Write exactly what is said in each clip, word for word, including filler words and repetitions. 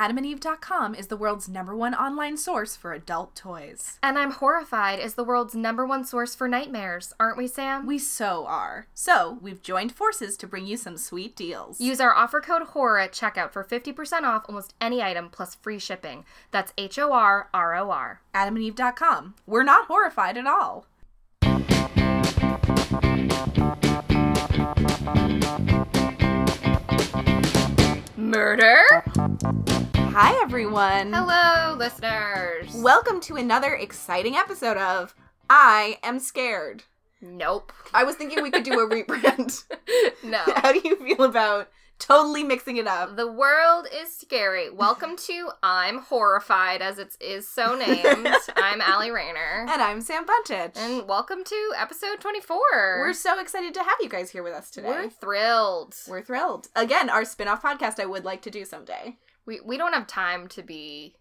adam and eve dot com is the world's number one online source for adult toys. And I'm Horrified is the world's number one source for nightmares, aren't we, Sam? We so are. So, we've joined forces to bring you some sweet deals. Use our offer code HORROR at checkout for fifty percent off almost any item plus free shipping. That's H O R R O R. adam and eve dot com. We're not horrified at all. Murder? Hi, everyone. Hello, listeners. Welcome to another exciting episode of I Am Scared. Nope. I was thinking we could do a reprint. No. How do you feel about totally mixing it up? The world is scary. Welcome to I'm Horrified, as it is so named. I'm Allie Rayner. And I'm Sam Buntich. And welcome to episode twenty-four. We're so excited to have you guys here with us today. We're thrilled. We're thrilled. Again, our spin-off podcast I would like to do someday. We we don't have time to be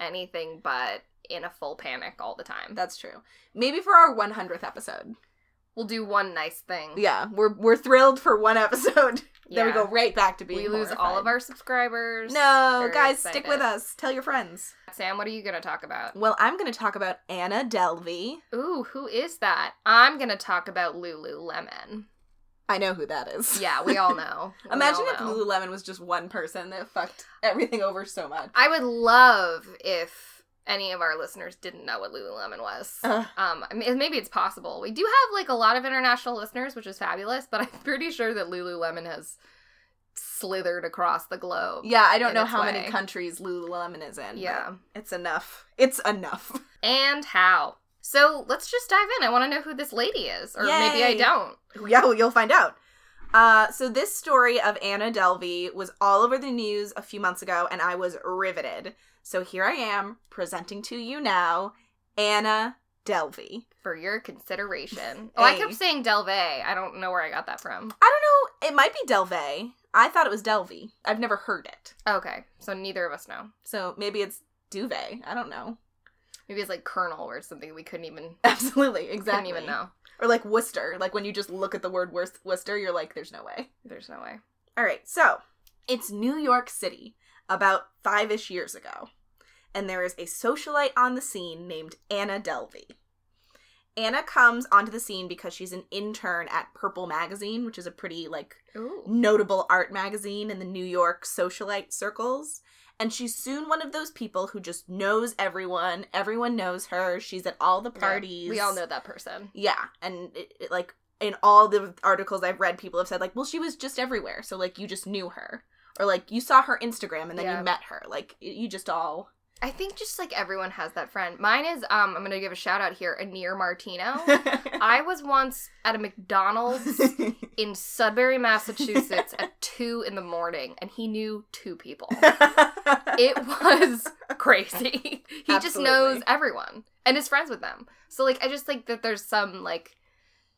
anything but in a full panic all the time. That's true. Maybe for our one hundredth episode. We'll do one nice thing. Yeah, we're we're thrilled for one episode. Yeah. Then we go right back to being We horrified. Lose all of our subscribers. No, Very guys, excited. Stick with us. Tell your friends. Sam, what are you going to talk about? Well, I'm going to talk about Anna Delvey. Ooh, who is that? I'm going to talk about Lululemon. I know who that is. Yeah, we all know. We Imagine all know. If Lululemon was just one person that fucked everything over so much. I would love if any of our listeners didn't know what Lululemon was. Uh, um, I mean, maybe it's possible. We do have, like, a lot of international listeners, which is fabulous, but I'm pretty sure that Lululemon has slithered across the globe. Yeah, I don't know how way. many countries Lululemon is in. Yeah. It's enough. It's enough. And how. So let's just dive in. I want to know who this lady is, or Yay. maybe I don't. Yeah, well, you'll find out. Uh, so this story of Anna Delvey was all over the news a few months ago, and I was riveted. So here I am, presenting to you now, Anna Delvey. For your consideration. Oh, I kept saying Delvey. I don't know where I got that from. I don't know. It might be Delvey. I thought it was Delvey. I've never heard it. Okay. So neither of us know. So maybe it's duvet. I don't know. Maybe it's like Colonel or something we couldn't even... Absolutely. Exactly. Couldn't even know. Or like Worcester. Like when you just look at the word Worcester, you're like, there's no way. There's no way. All right. So it's New York City about five-ish years ago. And there is a socialite on the scene named Anna Delvey. Anna comes onto the scene because she's an intern at Purple Magazine, which is a pretty, like, Ooh. notable art magazine in the New York socialite circles. And she's soon one of those people who just knows everyone. Everyone knows her. She's at all the parties. Yeah, we all know that person. Yeah. And, it, it, like, in all the articles I've read, people have said, like, well, she was just everywhere. So, like, you just knew her. Or, like, you saw her Instagram and then yeah. you met her. Like, you just all... I think just, like, everyone has that friend. Mine is, um, I'm going to give a shout-out here, Anir Martino. I was once at a McDonald's in Sudbury, Massachusetts at two in the morning, and he knew two people. It was crazy. He Absolutely. just knows everyone and is friends with them. So, like, I just think that there's some, like,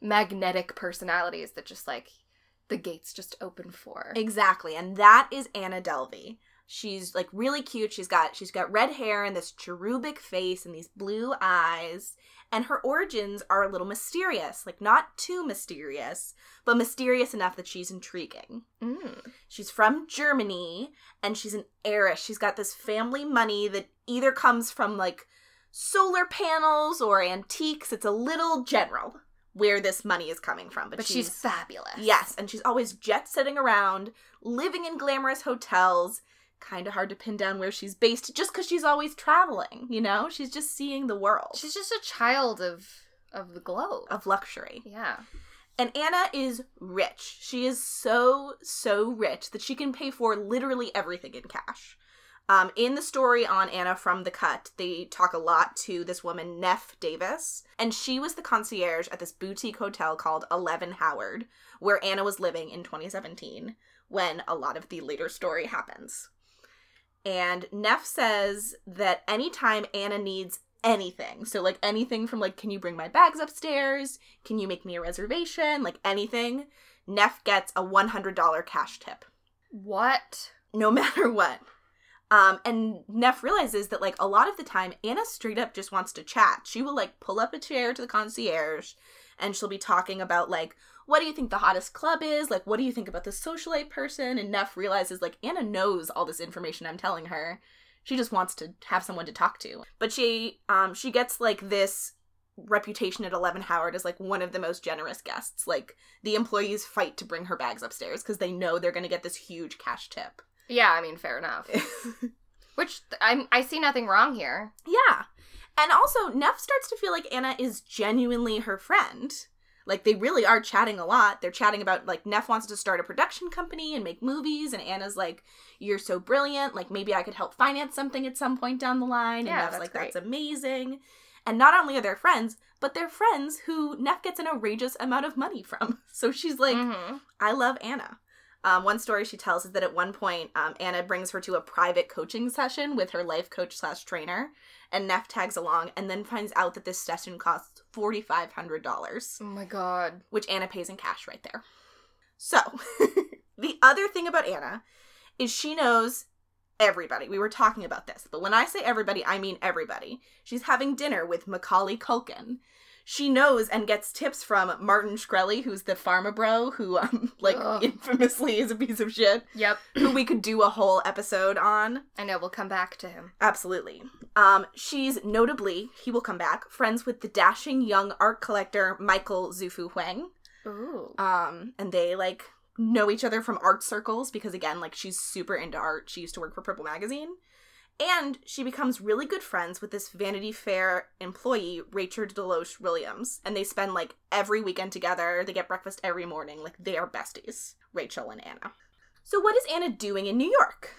magnetic personalities that just, like, the gates just open for. Exactly, and that is Anna Delvey. She's, like, really cute. She's got she's got red hair and this cherubic face and these blue eyes. And her origins are a little mysterious. Like, not too mysterious, but mysterious enough that she's intriguing. Mm. She's from Germany, and she's an heiress. She's got this family money that either comes from, like, solar panels or antiques. It's a little general where this money is coming from. But, but she's, she's fabulous. Yes, and she's always jet-setting around, living in glamorous hotels. Kind of hard to pin down where she's based, just because she's always traveling, you know? She's just seeing the world. She's just a child of of the globe. Of luxury. Yeah. And Anna is rich. She is so, so rich that she can pay for literally everything in cash. Um, in the story on Anna from The Cut, they talk a lot to this woman, Neff Davis, and she was the concierge at this boutique hotel called Eleven Howard, where Anna was living in twenty seventeen, when a lot of the later story happens. And Neff says that anytime Anna needs anything, so, like, anything from, like, can you bring my bags upstairs? Can you make me a reservation? Like, anything. Neff gets a one hundred dollars cash tip. What? No matter what. Um, and Neff realizes that, like, a lot of the time, Anna straight up just wants to chat. She will, like, pull up a chair to the concierge and she'll be talking about, like, what do you think the hottest club is? Like, what do you think about the socialite person? And Neff realizes, like, Anna knows all this information I'm telling her. She just wants to have someone to talk to. But she um, she gets, like, this reputation at Eleven Howard as, like, one of the most generous guests. Like, the employees fight to bring her bags upstairs because they know they're going to get this huge cash tip. Yeah, I mean, fair enough. Which, I'm, I see nothing wrong here. Yeah. And also, Neff starts to feel like Anna is genuinely her friend. Like, they really are chatting a lot. They're chatting about, like, Neff wants to start a production company and make movies, and Anna's like, you're so brilliant, like, maybe I could help finance something at some point down the line. Yeah, and Neff's like, great. That's amazing. And not only are they friends, but they're friends who Neff gets an outrageous amount of money from. So she's like, mm-hmm. I love Anna. Um, one story she tells is that at one point, um, Anna brings her to a private coaching session with her life coach slash trainer, and Neff tags along and then finds out that this session costs four thousand five hundred dollars. Oh my god. Which Anna pays in cash right there. So, the other thing about Anna is she knows everybody. We were talking about this, but when I say everybody, I mean everybody. She's having dinner with Macaulay Culkin. She knows and gets tips from Martin Shkreli, who's the pharma bro, who, um, like, Ugh. infamously is a piece of shit. Yep. Who we could do a whole episode on. I know, we'll come back to him. Absolutely. Um, she's notably, he will come back, friends with the dashing young art collector Michael Zufu Hwang. Ooh. Um, and they, like, know each other from art circles because, again, like, she's super into art. She used to work for Purple Magazine. And she becomes really good friends with this Vanity Fair employee, Rachel Deloche Williams. And they spend, like, every weekend together. They get breakfast every morning. Like, they are besties, Rachel and Anna. So what is Anna doing in New York?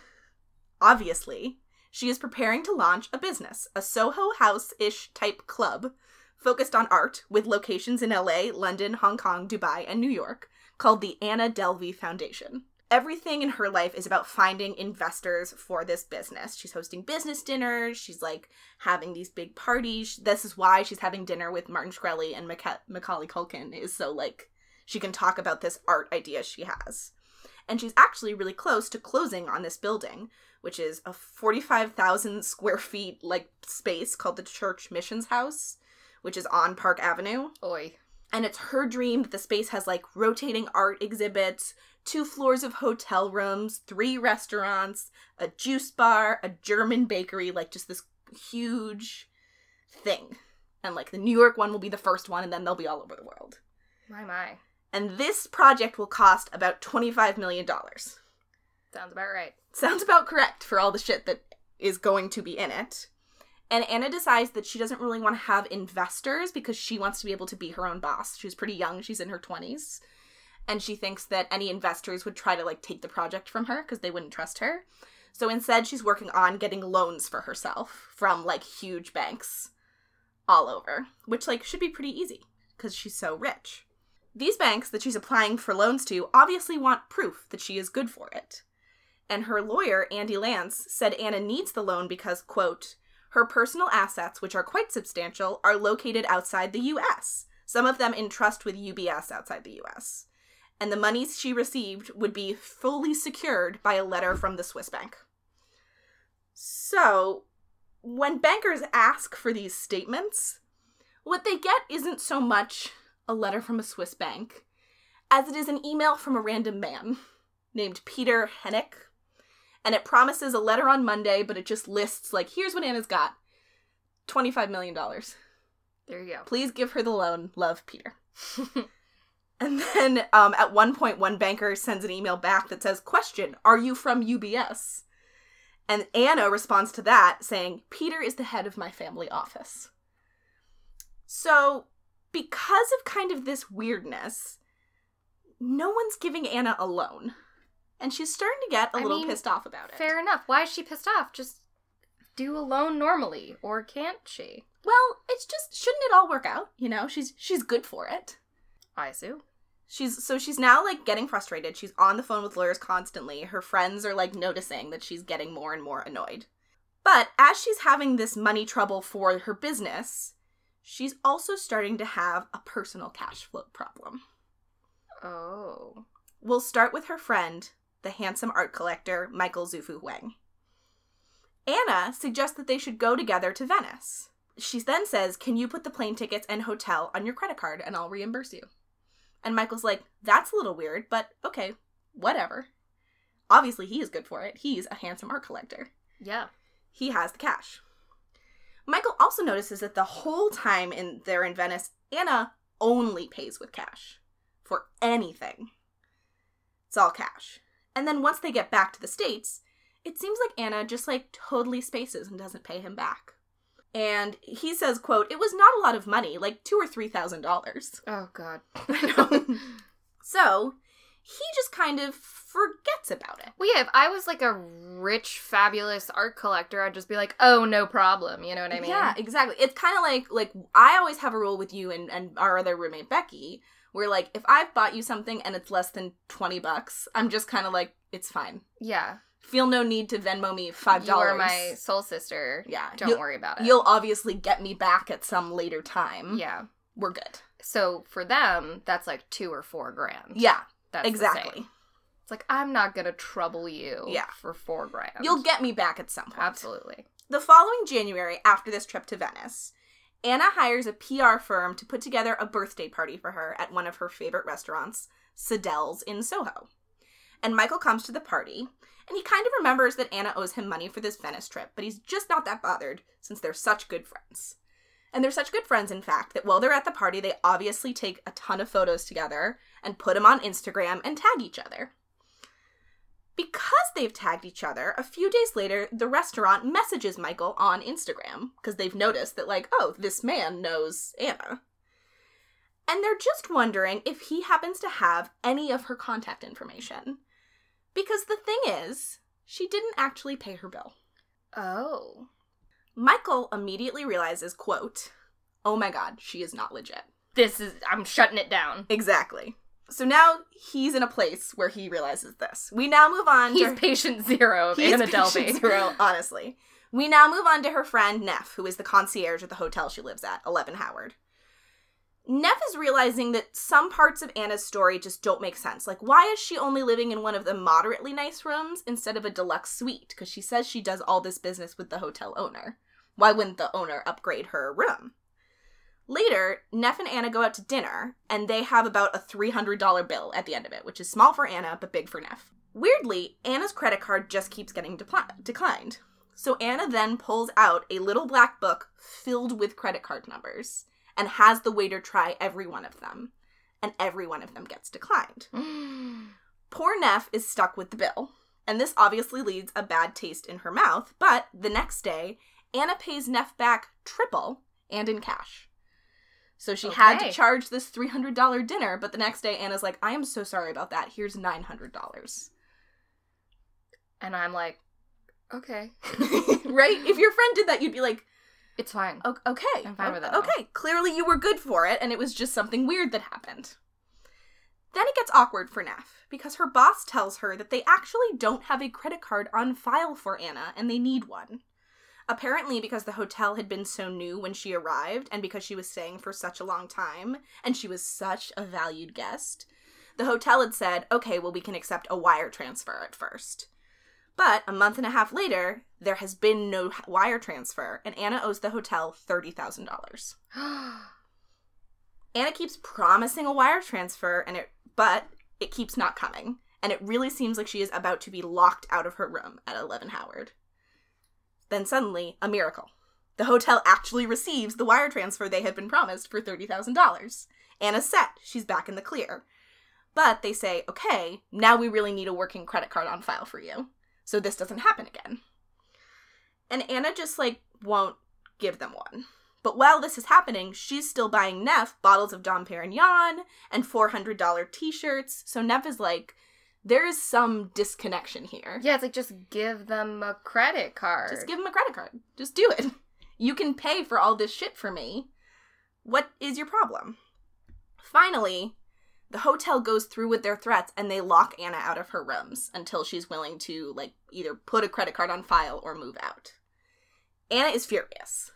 Obviously, she is preparing to launch a business, a Soho House-ish type club focused on art with locations in L A, London, Hong Kong, Dubai, and New York called the Anna Delvey Foundation. Everything in her life is about finding investors for this business. She's hosting business dinners. She's, like, having these big parties. This is why she's having dinner with Martin Shkreli and Maca- Macaulay Culkin, is so, like, she can talk about this art idea she has. And she's actually really close to closing on this building, which is a forty-five thousand square feet, like, space called the Church Missions House, which is on Park Avenue. Oy. And it's her dream that the space has, like, rotating art exhibits, two floors of hotel rooms, three restaurants, a juice bar, a German bakery, like, just this huge thing. And, like, the New York one will be the first one, and then they'll be all over the world. My, my. And this project will cost about twenty-five million dollars. Sounds about right. Sounds about correct for all the shit that is going to be in it. And Anna decides that she doesn't really want to have investors because she wants to be able to be her own boss. She's pretty young. She's in her twenties. And she thinks that any investors would try to, like, take the project from her because they wouldn't trust her. So instead, she's working on getting loans for herself from, like, huge banks all over, which, like, should be pretty easy because she's so rich. These banks that she's applying for loans to obviously want proof that she is good for it. And her lawyer, Andy Lance, said Anna needs the loan because, quote, her personal assets, which are quite substantial, are located outside the U S, some of them in trust with U B S outside the U S. And the monies she received would be fully secured by a letter from the Swiss bank. So, when bankers ask for these statements, what they get isn't so much a letter from a Swiss bank, as it is an email from a random man named Peter Hennick. And it promises a letter on Monday, but it just lists, like, here's what Anna's got. twenty-five million dollars. There you go. Please give her the loan. Love, Peter. And then um, at one point, one banker sends an email back that says, question, are you from U B S? And Anna responds to that saying, Peter is the head of my family office. So because of kind of this weirdness, no one's giving Anna a loan. And she's starting to get a I little mean, pissed off about it. Fair enough. Why is she pissed off? Just do a loan normally, or can't she? Well, it's just, shouldn't it all work out? You know, she's she's good for it. I assume. She's so she's now, like, getting frustrated. She's on the phone with lawyers constantly. Her friends are, like, noticing that she's getting more and more annoyed. But as she's having this money trouble for her business, she's also starting to have a personal cash flow problem. Oh. We'll start with her friend, the handsome art collector, Michael Zufu Hwang. Anna suggests that they should go together to Venice. she then says, can you put the plane tickets and hotel on your credit card and I'll reimburse you? And Michael's like, that's a little weird, but okay, whatever. Obviously, he is good for it. He's a handsome art collector. Yeah. He has the cash. Michael also notices that the whole time in, they're in Venice, Anna only pays with cash for anything. It's all cash. And then once they get back to the States, it seems like Anna just, like, totally spaces and doesn't pay him back. And he says, quote, it was not a lot of money, like two or three thousand dollars. Oh, God. I know. So, he just kind of forgets about it. Well, yeah, if I was, like, a rich, fabulous art collector, I'd just be like, oh, no problem, you know what I mean? Yeah, exactly. It's kind of like, like, I always have a rule with you and, and our other roommate, Becky, where, like, if I've bought you something and it's less than twenty bucks, I'm just kind of like, it's fine. Yeah. Feel no need to Venmo me five dollars. You are my soul sister. Yeah. Don't you'll, worry about it. You'll obviously get me back at some later time. Yeah. We're good. So for them, that's like two or four grand. Yeah. That's exactly. It's like, I'm not going to trouble you yeah. for four grand. You'll get me back at some point. Absolutely. The following January, after this trip to Venice, Anna hires a P R firm to put together a birthday party for her at one of her favorite restaurants, Sedell's in Soho. And Michael comes to the party, and he kind of remembers that Anna owes him money for this Venice trip, but he's just not that bothered since they're such good friends. And they're such good friends, in fact, that while they're at the party, they obviously take a ton of photos together and put them on Instagram and tag each other. Because they've tagged each other, a few days later, the restaurant messages Michael on Instagram because they've noticed that, like, oh, this man knows Anna. And they're just wondering if he happens to have any of her contact information. Because the thing is, she didn't actually pay her bill. Oh. Michael immediately realizes, quote, oh my God, she is not legit. This is, I'm shutting it down. Exactly. So now he's in a place where he realizes this. We now move on he's to- He's patient zero of Anna Delvey. He's patient zero, honestly. We now move on to her friend, Neff, who is the concierge at the hotel she lives at, Eleven Howard. Neff is realizing that some parts of Anna's story just don't make sense. Like, why is she only living in one of the moderately nice rooms instead of a deluxe suite? Because she says she does all this business with the hotel owner. Why wouldn't the owner upgrade her room? Later, Neff and Anna go out to dinner, and they have about a three hundred dollars bill at the end of it, which is small for Anna, but big for Neff. Weirdly, Anna's credit card just keeps getting depl- declined. So Anna then pulls out a little black book filled with credit card numbers and has the waiter try every one of them. And every one of them gets declined. Poor Neff is stuck with the bill. And this obviously leaves a bad taste in her mouth. But the next day, Anna pays Neff back triple and in cash. So she okay. had to charge this three hundred dollars dinner. But the next day, Anna's like, I am so sorry about that. Here's nine hundred dollars. And I'm like, okay. Right? If your friend did that, you'd be like, it's fine. Okay. I'm fine with that. Okay. Now. Clearly you were good for it, and it was just something weird that happened. Then it gets awkward for Neff, because her boss tells her that they actually don't have a credit card on file for Anna, and they need one. Apparently because the hotel had been so new when she arrived, and because she was staying for such a long time, and she was such a valued guest, the hotel had said, okay, well, we can accept a wire transfer at first. But a month and a half later, there has been no wire transfer, and Anna owes the hotel thirty thousand dollars. Anna keeps promising a wire transfer, and it, but it keeps not coming. And it really seems like she is about to be locked out of her room at Eleven Howard. Then suddenly, a miracle. The hotel actually receives the wire transfer they had been promised for thirty thousand dollars. Anna's set. She's back in the clear. But they say, okay, now we really need a working credit card on file for you. So this doesn't happen again. And Anna just, like, won't give them one. But while this is happening, she's still buying Neff bottles of Dom Perignon and four hundred dollars t-shirts. So Neff is like, there is some disconnection here. Yeah, it's like, just give them a credit card. Just give them a credit card. Just do it. You can pay for all this shit for me. What is your problem? Finally, the hotel goes through with their threats, and they lock Anna out of her rooms until she's willing to, like, either put a credit card on file or move out. Anna is furious,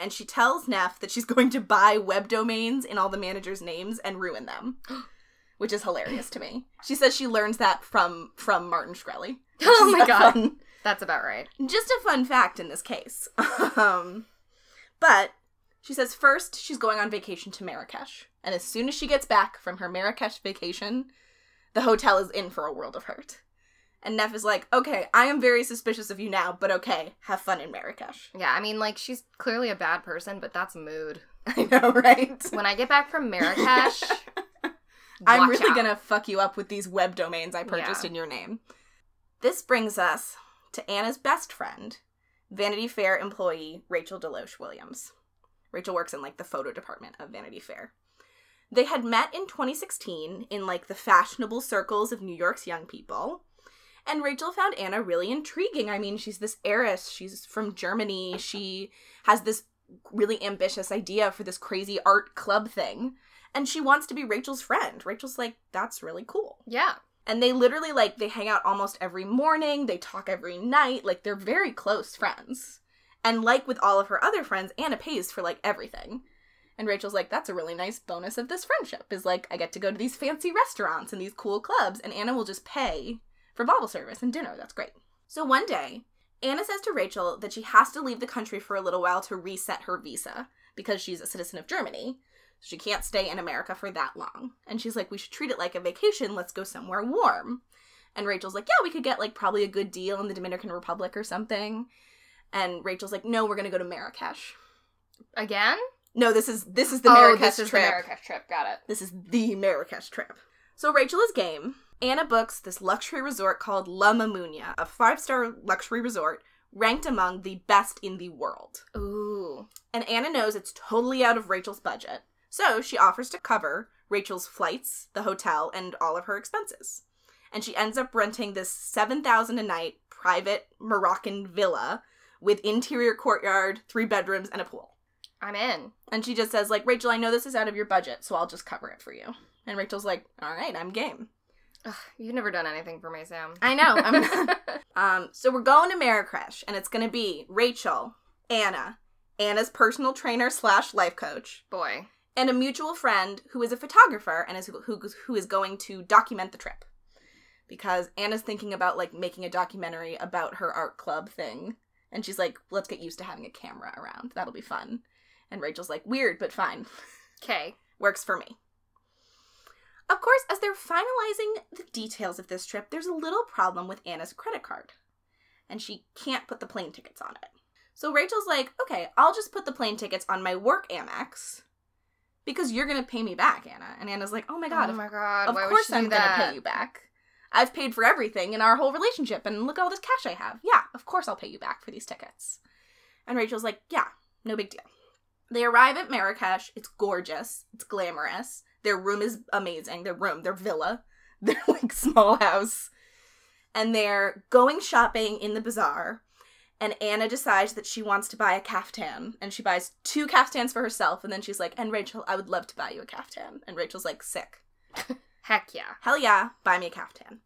and she tells Neff that she's going to buy web domains in all the managers' names and ruin them, which is hilarious to me. She says she learns that from, from Martin Shkreli. Oh my God. Fun. That's about right. Just a fun fact in this case. um, But she says first she's going on vacation to Marrakesh. And as soon as she gets back from her Marrakesh vacation, the hotel is in for a world of hurt. And Neff is like, okay, I am very suspicious of you now, but okay, have fun in Marrakesh. Yeah, I mean, like, she's clearly a bad person, but that's mood. I know, right? When I get back from Marrakesh, I'm really out. gonna fuck you up with these web domains I purchased yeah. in your name. This brings us to Anna's best friend, Vanity Fair employee Rachel Deloche Williams. Rachel works in, like, the photo department of Vanity Fair. They had met in twenty sixteen in, like, the fashionable circles of New York's young people. And Rachel found Anna really intriguing. I mean, she's this heiress. She's from Germany. She has this really ambitious idea for this crazy art club thing. And she wants to be Rachel's friend. Rachel's like, that's really cool. Yeah. And they literally, like, they hang out almost every morning. They talk every night. Like, they're very close friends. And like with all of her other friends, Anna pays for, like, everything. And Rachel's like, that's a really nice bonus of this friendship, is, like, I get to go to these fancy restaurants and these cool clubs, and Anna will just pay for bottle service and dinner. That's great. So one day, Anna says to Rachel that she has to leave the country for a little while to reset her visa because she's a citizen of Germany. She can't stay in America for that long. And she's like, we should treat it like a vacation. Let's go somewhere warm. And Rachel's like, yeah, we could get, like, probably a good deal in the Dominican Republic or something. And Rachel's like, no, we're going to go to Marrakesh. Again? No, this is this is the oh, Marrakesh this is trip. the Marrakesh trip. Got it. This is the Marrakesh trip. So Rachel is game. Anna books this luxury resort called La Mamunia, a five-star luxury resort ranked among the best in the world. Ooh. And Anna knows it's totally out of Rachel's budget, so she offers to cover Rachel's flights, the hotel, and all of her expenses. And she ends up renting this seven thousand dollars a night private Moroccan villa with interior courtyard, three bedrooms, and a pool. I'm in. And she just says, like, Rachel, I know this is out of your budget, so I'll just cover it for you. And Rachel's like, all right, I'm game. Ugh, you've never done anything for me, Sam. I know. I'm um, so we're going to Marrakesh, and it's going to be Rachel, Anna, Anna's personal trainer slash life coach. Boy. And a mutual friend who is a photographer and is who, who, who is going to document the trip. Because Anna's thinking about, like, making a documentary about her art club thing. And she's like, let's get used to having a camera around. That'll be fun. And Rachel's like, weird, but fine. Okay. Works for me. Of course, as they're finalizing the details of this trip, there's a little problem with Anna's credit card. And she can't put the plane tickets on it. So Rachel's like, okay, I'll just put the plane tickets on my work Amex because you're going to pay me back, Anna. And Anna's like, oh my god. Oh my god. Of course I'm going to pay you back. I've paid for everything in our whole relationship and look at all this cash I have. Yeah, of course I'll pay you back for these tickets. And Rachel's like, yeah, no big deal. They arrive at Marrakesh. It's gorgeous. It's glamorous. Their room is amazing. Their room, their villa, their, like, small house. And they're going shopping in the bazaar. And Anna decides that she wants to buy a caftan. And she buys two caftans for herself. And then she's like, and Rachel, I would love to buy you a caftan. And Rachel's like, sick. Heck yeah. Hell yeah. Buy me a caftan.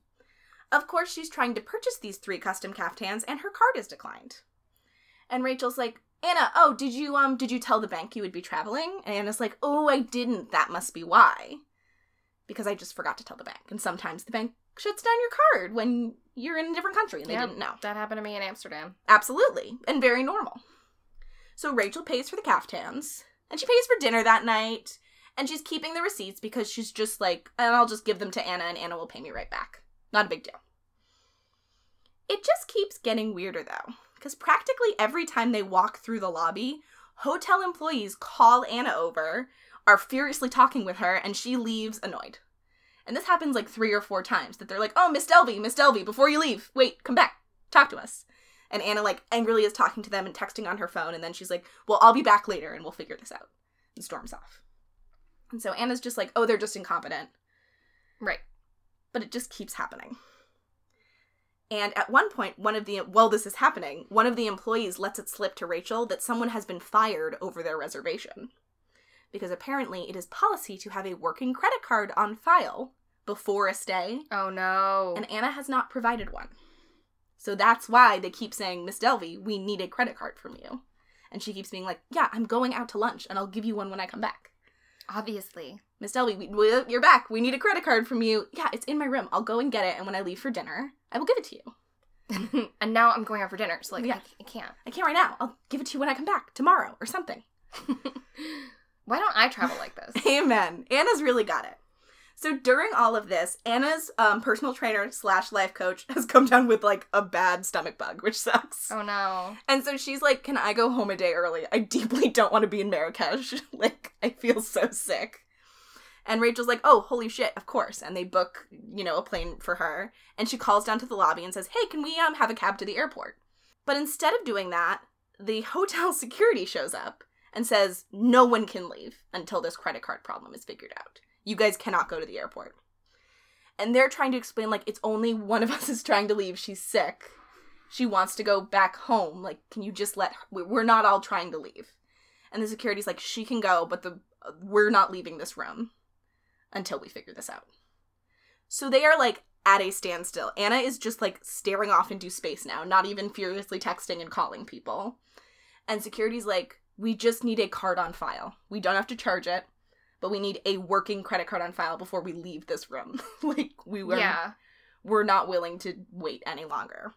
Of course, she's trying to purchase these three custom caftans. And her card is declined. And Rachel's like, Anna, oh, did you um did you tell the bank you would be traveling? And Anna's like, oh, I didn't. That must be why. Because I just forgot to tell the bank. And sometimes the bank shuts down your card when you're in a different country and they yep, didn't know. That happened to me in Amsterdam. Absolutely. And very normal. So Rachel pays for the caftans. And she pays for dinner that night. And she's keeping the receipts because she's just like, and I'll just give them to Anna and Anna will pay me right back. Not a big deal. It just keeps getting weirder, though. Because practically every time they walk through the lobby, hotel employees call Anna over, are furiously talking with her, and she leaves annoyed. And this happens like three or four times, that they're like, oh, Miss Delvey, Miss Delvey, before you leave, wait, come back, talk to us. And Anna, like, angrily is talking to them and texting on her phone, and then she's like, well, I'll be back later, and we'll figure this out. And storms off. And so Anna's just like, oh, they're just incompetent. Right. But it just keeps happening. And at one point, one of the, while this is happening, one of the employees lets it slip to Rachel that someone has been fired over their reservation. Because apparently it is policy to have a working credit card on file before a stay. Oh, no. And Anna has not provided one. So that's why they keep saying, Miss Delvey, we need a credit card from you. And she keeps being like, yeah, I'm going out to lunch and I'll give you one when I come back. Obviously. Miss Delvey, we, we, you're back. We need a credit card from you. Yeah, it's in my room. I'll go and get it. And when I leave for dinner, I will give it to you. And now I'm going out for dinner. So, like, yeah. I, I can't. I can't right now. I'll give it to you when I come back tomorrow or something. Why don't I travel like this? Amen. Anna's really got it. So during all of this, Anna's um, personal trainer slash life coach has come down with, like, a bad stomach bug, which sucks. Oh, no. And so she's like, can I go home a day early? I deeply don't want to be in Marrakesh. Like, I feel so sick. And Rachel's like, oh, holy shit, of course. And they book, you know, a plane for her. And she calls down to the lobby and says, hey, can we um have a cab to the airport? But instead of doing that, the hotel security shows up and says, no one can leave until this credit card problem is figured out. You guys cannot go to the airport. And they're trying to explain, like, it's only one of us is trying to leave. She's sick. She wants to go back home. Like, can you just let her? We're not all trying to leave. And the security's like, she can go, but the we're not leaving this room until we figure this out. So they are, like, at a standstill. Anna is just, like, staring off into space now, not even furiously texting and calling people. And security's like, we just need a card on file. We don't have to charge it. But we need a working credit card on file before we leave this room. Like, we were, yeah. we're not willing to wait any longer.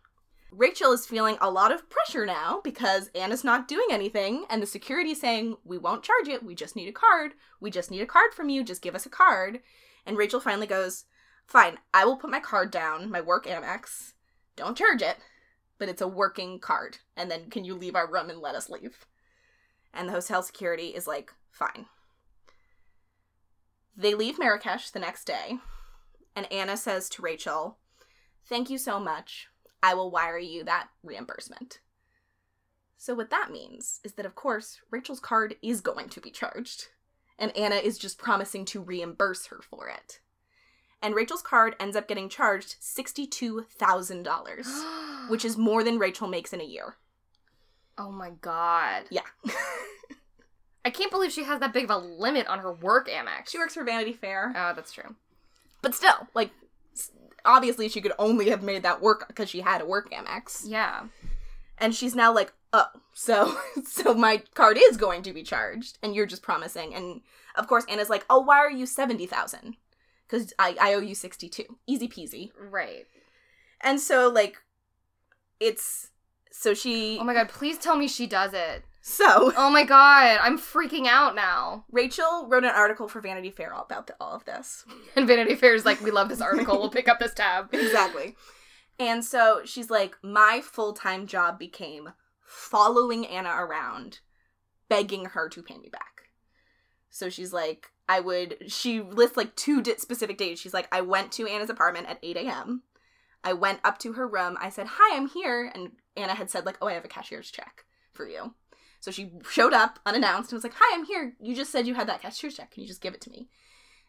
Rachel is feeling a lot of pressure now because Anna's not doing anything. And the security is saying, we won't charge it. We just need a card. We just need a card from you. Just give us a card. And Rachel finally goes, fine, I will put my card down, my work Amex. Don't charge it. But it's a working card. And then can you leave our room and let us leave? And the hotel security is like, fine. They leave Marrakesh the next day, and Anna says to Rachel, thank you so much. I will wire you that reimbursement. So what that means is that, of course, Rachel's card is going to be charged, and Anna is just promising to reimburse her for it. And Rachel's card ends up getting charged sixty-two thousand dollars, which is more than Rachel makes in a year. Oh my God. Yeah. I can't believe she has that big of a limit on her work Amex. She works for Vanity Fair. Oh, that's true. But still, like, obviously she could only have made that work because she had a work Amex. Yeah. And she's now like, oh, so so my card is going to be charged, and you're just promising. And, of course, Anna's like, oh, why are you seventy thousand dollars? Because I, I owe you sixty-two. Easy peasy. Right. And so, like, it's, so she... Oh, my God, please tell me she does it. So. Oh my God, I'm freaking out now. Rachel wrote an article for Vanity Fair about the, all of this. And Vanity Fair is like, we love this article, we'll pick up this tab. Exactly. And so she's like, my full-time job became following Anna around, begging her to pay me back. So she's like, I would, she lists like two specific days. She's like, I went to Anna's apartment at eight a.m. I went up to her room. I said, hi, I'm here. And Anna had said like, oh, I have a cashier's check for you. So she showed up unannounced and was like, hi, I'm here. You just said you had that cashier's check. Can you just give it to me?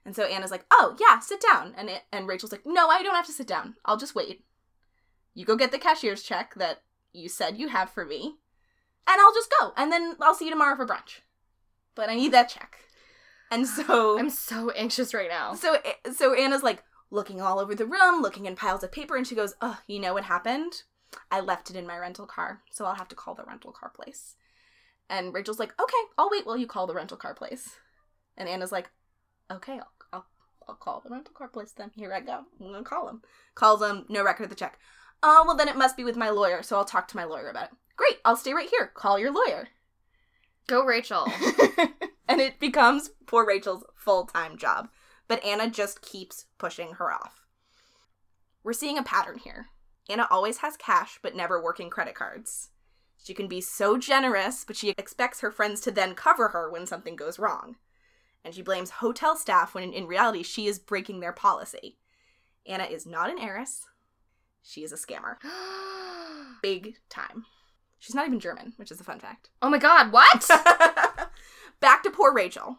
And so Anna's like, oh, yeah, sit down. And it, and Rachel's like, no, I don't have to sit down. I'll just wait. You go get the cashier's check that you said you have for me, and I'll just go. And then I'll see you tomorrow for brunch. But I need that check. And so... I'm so anxious right now. So so Anna's like looking all over the room, looking in piles of paper, and she goes, oh, you know what happened? I left it in my rental car, so I'll have to call the rental car place. And Rachel's like, okay, I'll wait while you call the rental car place. And Anna's like, okay, I'll I'll, I'll call the rental car place then. Here I go. I'm going to call them. Calls them. No record of the check. Oh, well, then it must be with my lawyer, so I'll talk to my lawyer about it. Great. I'll stay right here. Call your lawyer. Go, Rachel. And it becomes poor Rachel's full-time job. But Anna just keeps pushing her off. We're seeing a pattern here. Anna always has cash, but never working credit cards. She can be so generous, but she expects her friends to then cover her when something goes wrong. And she blames hotel staff when, in reality, she is breaking their policy. Anna is not an heiress. She is a scammer. Big time. She's not even German, which is a fun fact. Oh my God, what? Back to poor Rachel.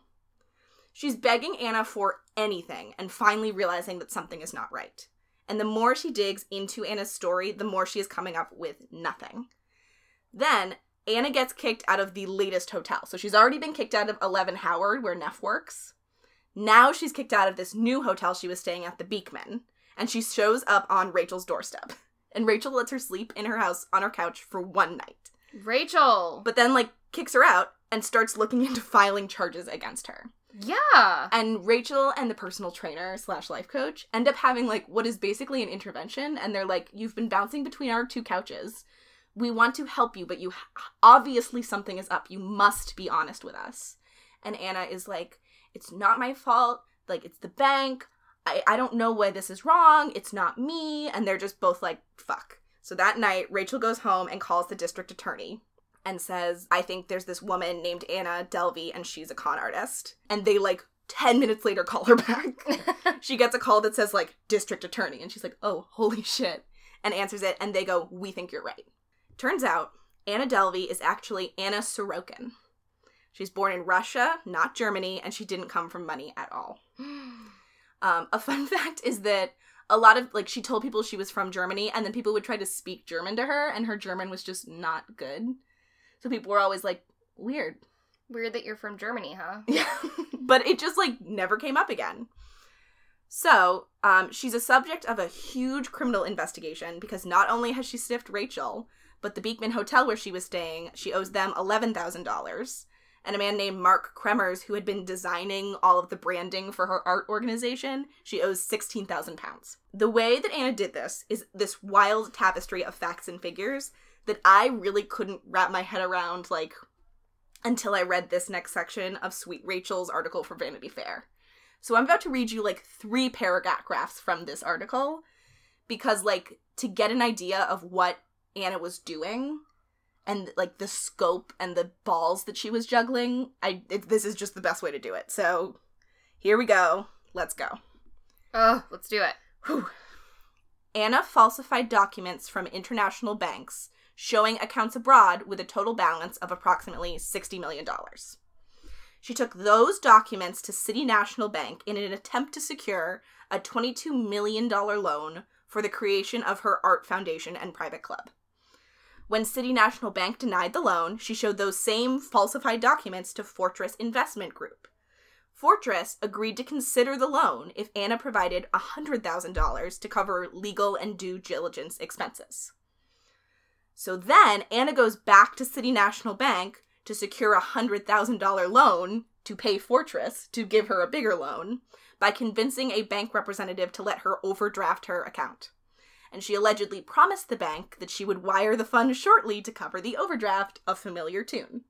She's begging Anna for anything and finally realizing that something is not right. And the more she digs into Anna's story, the more she is coming up with nothing. Then, Anna gets kicked out of the latest hotel. So she's already been kicked out of Eleven Howard, where Neff works. Now she's kicked out of this new hotel she was staying at, the Beekman. And she shows up on Rachel's doorstep. And Rachel lets her sleep in her house on her couch for one night. Rachel! But then, like, kicks her out and starts looking into filing charges against her. Yeah! And Rachel and the personal trainer slash life coach end up having, like, what is basically an intervention. And they're like, you've been bouncing between our two couches. we want to help you, but you obviously something is up. You must be honest with us. And Anna is like, it's not my fault. Like, it's the bank. I, I don't know why this is wrong. It's not me. And they're just both like, fuck. So that night, Rachel goes home and calls the district attorney and says, I think there's this woman named Anna Delvey, and she's a con artist. And they, like, ten minutes later call her back. She gets a call that says, like, district attorney. And she's like, oh, holy shit. And answers it. And they go, we think you're right. Turns out, Anna Delvey is actually Anna Sorokin. She's born in Russia, not Germany, and she didn't come from money at all. Um, a fun fact is that a lot of, like, she told people she was from Germany, and then people would try to speak German to her, and her German was just not good. So people were always like, weird. Weird that you're from Germany, huh? Yeah. But it just, like, never came up again. So, um, she's a subject of a huge criminal investigation, because not only has she stiffed Rachel, but the Beekman Hotel where she was staying, she owes them eleven thousand dollars. And a man named Mark Kremers, who had been designing all of the branding for her art organization, she owes sixteen thousand pounds. The way that Anna did this is this wild tapestry of facts and figures that I really couldn't wrap my head around, like, until I read this next section of Sweet Rachel's article for Vanity Fair. So I'm about to read you, like, three paragraphs from this article, because, like, to get an idea of what Anna was doing, and, like, the scope and the balls that she was juggling, I it, this is just the best way to do it. So, here we go. Let's go. Oh, let's do it. Whew. Anna falsified documents from international banks showing accounts abroad with a total balance of approximately sixty million dollars. She took those documents to City National Bank in an attempt to secure a twenty-two million dollars loan for the creation of her art foundation and private club. When City National Bank denied the loan, she showed those same falsified documents to Fortress Investment Group. Fortress agreed to consider the loan if Anna provided one hundred thousand dollars to cover legal and due diligence expenses. So then Anna goes back to City National Bank to secure a one hundred thousand dollars loan to pay Fortress to give her a bigger loan by convincing a bank representative to let her overdraft her account. And she allegedly promised the bank that she would wire the funds shortly to cover the overdraft, a familiar tune.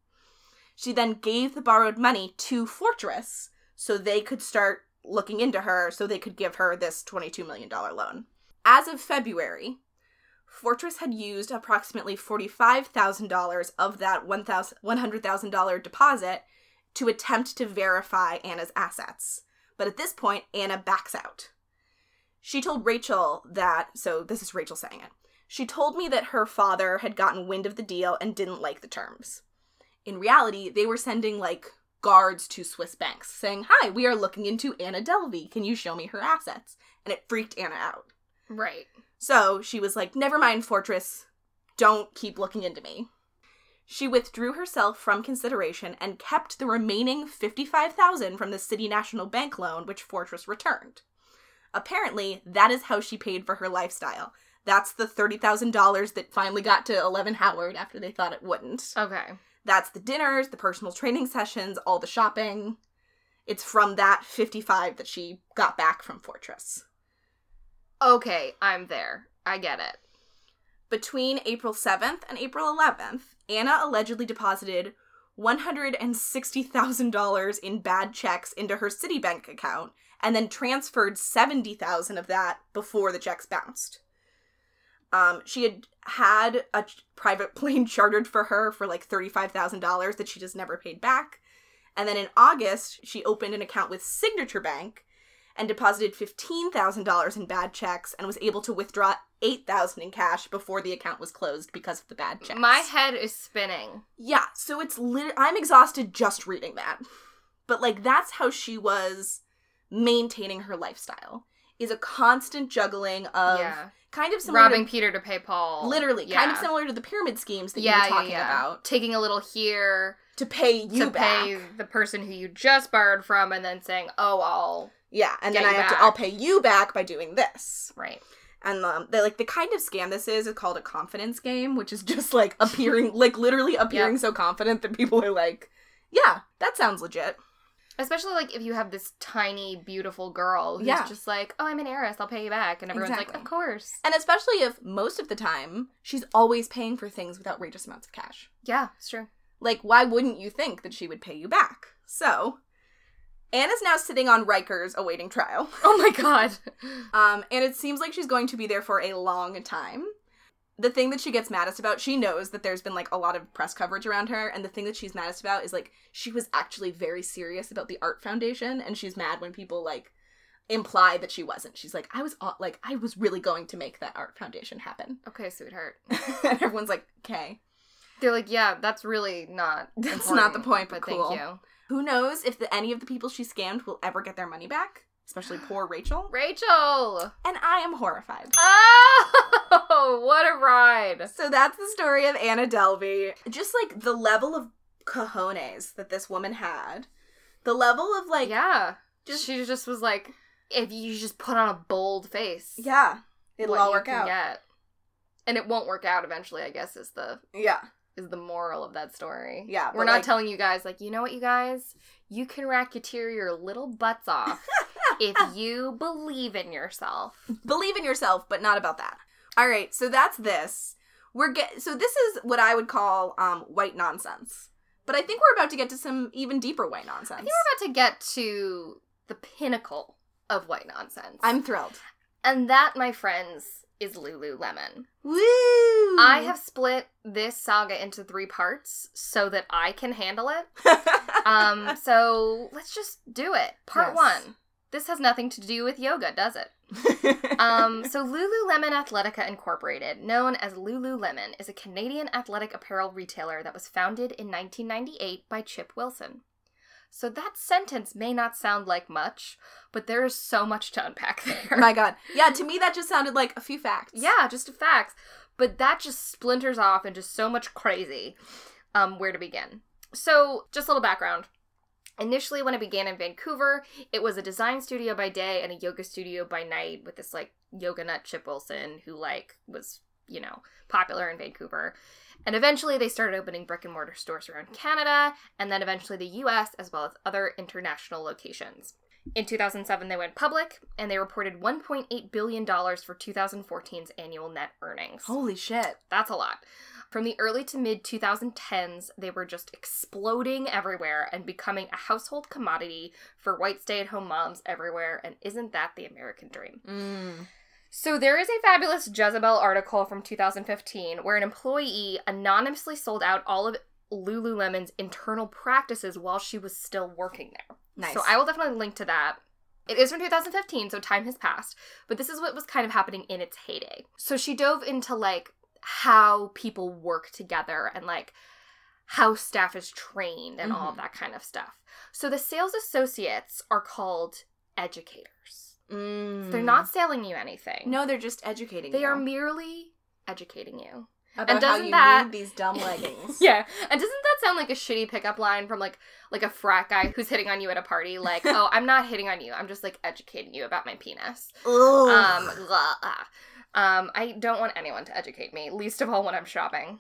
She then gave the borrowed money to Fortress so they could start looking into her, so they could give her this twenty-two million dollars loan. As of February, Fortress had used approximately forty-five thousand dollars of that one hundred thousand dollars deposit to attempt to verify Anna's assets. But at this point, Anna backs out. She told Rachel that, so this is Rachel saying it, she told me that her father had gotten wind of the deal and didn't like the terms. In reality, they were sending, like, guards to Swiss banks saying, hi, we are looking into Anna Delvey. Can you show me her assets? And it freaked Anna out. Right. So she was like, never mind, Fortress. Don't keep looking into me. She withdrew herself from consideration and kept the remaining fifty-five thousand dollars from the City National Bank loan, which Fortress returned. Apparently, that is how she paid for her lifestyle. That's the thirty thousand dollars that finally got to Eleven Howard after they thought it wouldn't. Okay. That's the dinners, the personal training sessions, all the shopping. It's from that fifty-five that she got back from Fortress. Okay, I'm there. I get it. Between April seventh and April eleventh, Anna allegedly deposited one hundred sixty thousand dollars in bad checks into her Citibank account, and then transferred seventy thousand dollars of that before the checks bounced. Um, she had had a ch- private plane chartered for her for like thirty-five thousand dollars that she just never paid back. And then in August, she opened an account with Signature Bank and deposited fifteen thousand dollars in bad checks and was able to withdraw eight thousand dollars in cash before the account was closed because of the bad checks. My head is spinning. Yeah, so it's lit- I'm exhausted just reading that. But, like, that's how she was maintaining her lifestyle, is a constant juggling of yeah. kind of similar robbing to, Peter to pay Paul. Literally. Yeah. Kind of similar to the pyramid schemes that yeah, you were talking yeah, yeah. about. Taking a little here. To pay you to back. To pay the person who you just borrowed from and then saying, oh, I'll Yeah, and then I have back. to, I'll pay you back by doing this. Right. And, um, they, like, the kind of scam this is is called a confidence game, which is just, like, appearing, like, literally appearing yep. so confident that people are like, yeah, that sounds legit. Especially, like, if you have this tiny, beautiful girl who's yeah. just like, oh, I'm an heiress, I'll pay you back. And everyone's exactly. like, of course. And especially if, most of the time, she's always paying for things with outrageous amounts of cash. Yeah, it's true. Like, why wouldn't you think that she would pay you back? So, Anna's now sitting on Rikers awaiting trial. Oh my god. um, and it seems like she's going to be there for a long time. The thing that she gets maddest about, she knows that there's been, like, a lot of press coverage around her, and the thing that she's maddest about is, like, she was actually very serious about the Art Foundation, and she's mad when people, like, imply that she wasn't. She's like, I was, like, I was really going to make that Art Foundation happen. Okay, sweetheart. And everyone's like, okay. They're like, yeah, that's really not That's not the point, but, but cool. Thank you. Who knows if the, any of the people she scammed will ever get their money back? Especially poor Rachel. Rachel! And I am horrified. Oh! What a ride! So that's the story of Anna Delvey. Just, like, the level of cojones that this woman had. The level of, like... Yeah. Just, she just was like, if you just put on a bold face. Yeah. It'll all work out. Get. And it won't work out eventually, I guess, is the... Yeah. Is the moral of that story. Yeah. We're not like, telling you guys, like, you know what, you guys? You can racketeer your little butts off. If you believe in yourself. Believe in yourself, but not about that. All right, so that's this. We're get- So this is what I would call um, white nonsense. But I think we're about to get to some even deeper white nonsense. I think we're about to get to the pinnacle of white nonsense. I'm thrilled. And that, my friends, is Lululemon. Woo! I have split this saga into three parts so that I can handle it. um, so let's just do it. Part yes. one. This has nothing to do with yoga, does it? um, so Lululemon Athletica Incorporated, known as Lululemon, is a Canadian athletic apparel retailer that was founded in nineteen ninety-eight by Chip Wilson. So that sentence may not sound like much, but there is so much to unpack there. My God. Yeah, to me that just sounded like a few facts. Yeah, just a facts. But that just splinters off into so much crazy. Um, where to begin? So, just a little background. Initially, when it began in Vancouver, it was a design studio by day and a yoga studio by night with this, like, yoga nut Chip Wilson who, like, was, you know, popular in Vancouver. And eventually, they started opening brick-and-mortar stores around Canada and then eventually the U S as well as other international locations. In two thousand seven, they went public, and they reported one point eight billion dollars for two thousand fourteen's annual net earnings. Holy shit. That's a lot. From the early to mid-twenty tens, they were just exploding everywhere and becoming a household commodity for white stay-at-home moms everywhere, and isn't that the American dream? Mm. So there is a fabulous Jezebel article from two thousand fifteen where an employee anonymously sold out all of Lululemon's internal practices while she was still working there. Nice. So I will definitely link to that. It is from two thousand fifteen, so time has passed, but this is what was kind of happening in its heyday. So she dove into, like, how people work together and, like, how staff is trained and mm-hmm. all of that kind of stuff. So the sales associates are called educators. Mm. So they're not selling you anything. No, they're just educating they you. They are merely educating you. About and doesn't how you that, need these dumb leggings. Yeah. And doesn't that sound like a shitty pickup line from, like, like a frat guy who's hitting on you at a party? Like, oh, I'm not hitting on you. I'm just, like, educating you about my penis. Ugh. Um, blah, ah. um, I don't want anyone to educate me, least of all when I'm shopping.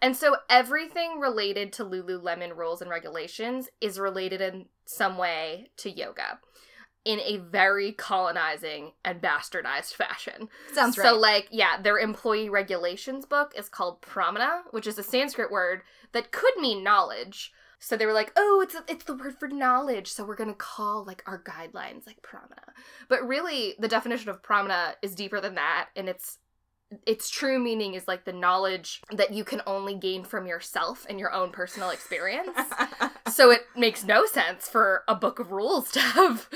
And so everything related to Lululemon rules and regulations is related in some way to yoga. In a very colonizing and bastardized fashion. Sounds right. So, like, yeah, their employee regulations book is called Pramana, which is a Sanskrit word that could mean knowledge. So they were like, oh, it's a, it's the word for knowledge, so we're going to call, like, our guidelines, like, Pramana. But really, the definition of Pramana is deeper than that, and it's its true meaning is, like, the knowledge that you can only gain from yourself and your own personal experience. So it makes no sense for a book of rules to have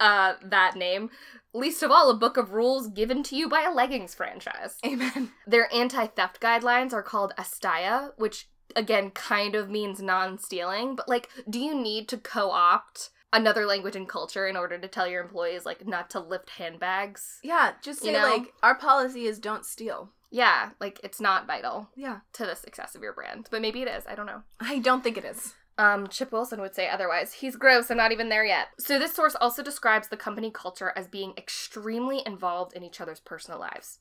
uh, that name. Least of all, a book of rules given to you by a leggings franchise. Amen. Their anti-theft guidelines are called Astaya, which, again, kind of means non-stealing. But, like, do you need to co-opt another language and culture in order to tell your employees, like, not to lift handbags? Yeah, just say, you know? Like, our policy is don't steal. Yeah, like, it's not vital yeah. to the success of your brand. But maybe it is. I don't know. I don't think it is. Um, Chip Wilson would say otherwise. He's gross. I'm not even there yet. So this source also describes the company culture as being extremely involved in each other's personal lives.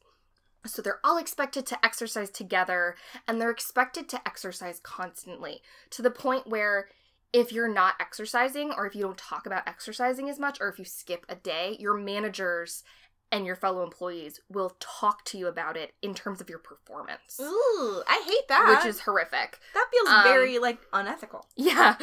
So they're all expected to exercise together, and they're expected to exercise constantly, to the point where if you're not exercising, or if you don't talk about exercising as much, or if you skip a day, your managers and your fellow employees will talk to you about it in terms of your performance. Ooh, I hate that. Which is horrific. That feels um, very, like, unethical. Yeah.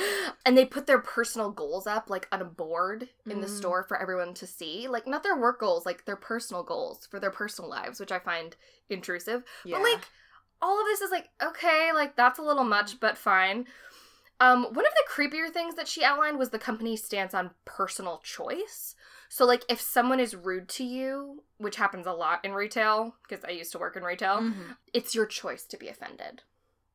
And they put their personal goals up, like, on a board in mm. the store for everyone to see. Like, not their work goals, like, their personal goals for their personal lives, which I find intrusive. Yeah. But, like, all of this is like, okay, like, that's a little much, but fine. Um, one of the creepier things that she outlined was the company's stance on personal choice. So, like, if someone is rude to you, which happens a lot in retail, because I used to work in retail, mm-hmm. it's your choice to be offended.